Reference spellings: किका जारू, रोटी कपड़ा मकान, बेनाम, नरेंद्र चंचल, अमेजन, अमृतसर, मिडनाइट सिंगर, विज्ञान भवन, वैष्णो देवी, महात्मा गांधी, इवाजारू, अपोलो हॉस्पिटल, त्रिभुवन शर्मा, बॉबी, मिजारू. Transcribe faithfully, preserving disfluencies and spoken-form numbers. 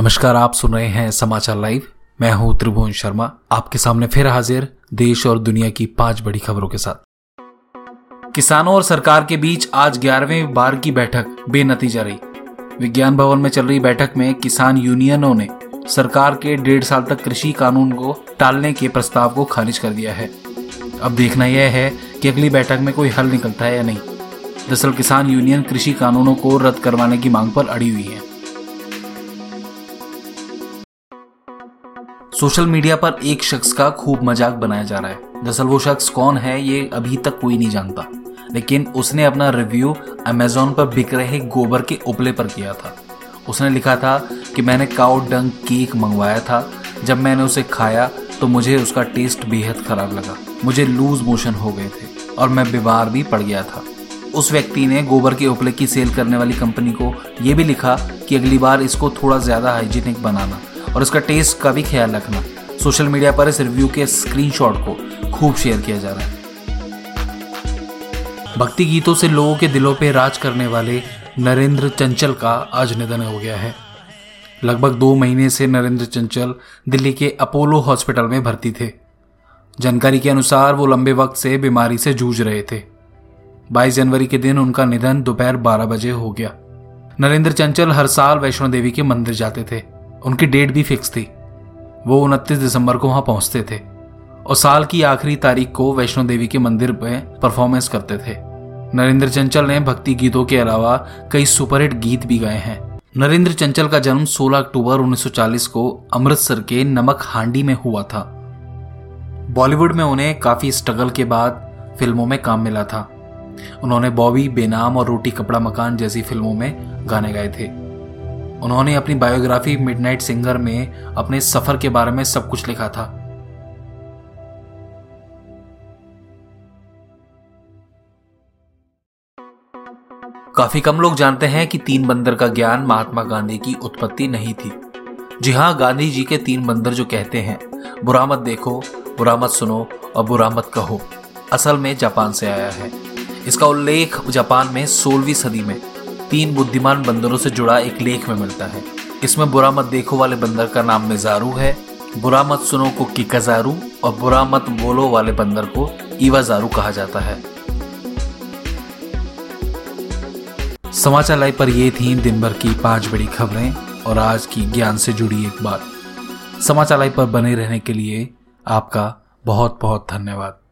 नमस्कार, आप सुन रहे हैं समाचार लाइव। मैं हूं त्रिभुवन शर्मा, आपके सामने फिर हाजिर देश और दुनिया की पांच बड़ी खबरों के साथ। किसानों और सरकार के बीच आज ग्यारहवीं बार की बैठक बेनतीजा रही। विज्ञान भवन में चल रही बैठक में किसान यूनियनों ने सरकार के डेढ़ साल तक कृषि कानून को टालने के प्रस्ताव को खारिज कर दिया है। अब देखना यह है कि अगली बैठक में कोई हल निकलता है या नहीं। दरअसल किसान यूनियन कृषि कानूनों को रद्द करवाने की मांग पर अड़ी हुई है। सोशल मीडिया पर एक शख्स का खूब मजाक बनाया जा रहा है। दरअसल वो शख्स कौन है ये अभी तक कोई नहीं जानता, लेकिन उसने अपना रिव्यू अमेजन पर बिक रहे गोबर के उपले पर किया था। उसने लिखा था कि मैंने काऊ डंग केक मंगवाया था, जब मैंने उसे खाया तो मुझे उसका टेस्ट बेहद खराब लगा, मुझे लूज मोशन हो गए थे और मैं बीमार भी पड़ गया था। उस व्यक्ति ने गोबर के उपले की सेल करने वाली कंपनी को ये भी लिखा कि अगली बार इसको थोड़ा ज़्यादा हाइजीनिक बनाना और इसका टेस्ट का भी ख्याल रखना। सोशल मीडिया पर इस रिव्यू के स्क्रीनशॉट को खूब शेयर किया जा रहा है। भक्ति गीतों से लोगों के दिलों पर राज करने वाले नरेंद्र चंचल का आज निधन हो गया है। लगभग दो महीने से नरेंद्र चंचल दिल्ली के अपोलो हॉस्पिटल में भर्ती थे। जानकारी के अनुसार वो लंबे वक्त से बीमारी से जूझ रहे थे। बाईस जनवरी के दिन उनका निधन दोपहर बारह बजे हो गया। नरेंद्र चंचल हर साल वैष्णो देवी के मंदिर जाते थे। उनकी डेट भी फिक्स थी, वो उनतीस दिसंबर को वहां पहुंचते थे और साल की आखिरी तारीख को वैष्णो देवी के मंदिर में परफॉर्मेंस करते थे। नरेंद्र चंचल ने भक्ति गीतों के अलावा कई सुपरहिट गीत भी गाए हैं। नरेंद्र चंचल का जन्म सोलह अक्टूबर उन्नीस सौ चालीस को अमृतसर के नमक हांडी में हुआ था। बॉलीवुड में उन्हें काफी स्ट्रगल के बाद फिल्मों में काम मिला था। उन्होंने बॉबी, बेनाम और रोटी कपड़ा मकान जैसी फिल्मों में गाने गाए थे। उन्होंने अपनी बायोग्राफी मिडनाइट सिंगर में अपने सफर के बारे में सब कुछ लिखा था। काफी कम लोग जानते हैं कि तीन बंदर का ज्ञान महात्मा गांधी की उत्पत्ति नहीं थी। जी हाँ, गांधी जी के तीन बंदर जो कहते हैं बुरा मत देखो, बुरा मत सुनो और बुरा मत कहो, असल में जापान से आया है। इसका उल्लेख जापान में सोलहवीं सदी में तीन बुद्धिमान बंदरों से जुड़ा एक लेख में मिलता है। इसमें बुरा मत देखो वाले बंदर का नाम मिजारू है, बुरा मत सुनो को किका जारू और बुरा मत बोलो वाले बंदर को इवाजारू कहा जाता है। समाचार लाइव पर ये थी दिन भर की पांच बड़ी खबरें और आज की ज्ञान से जुड़ी एक बात। समाचार लाइव पर बने रहने के लिए आपका बहुत बहुत धन्यवाद।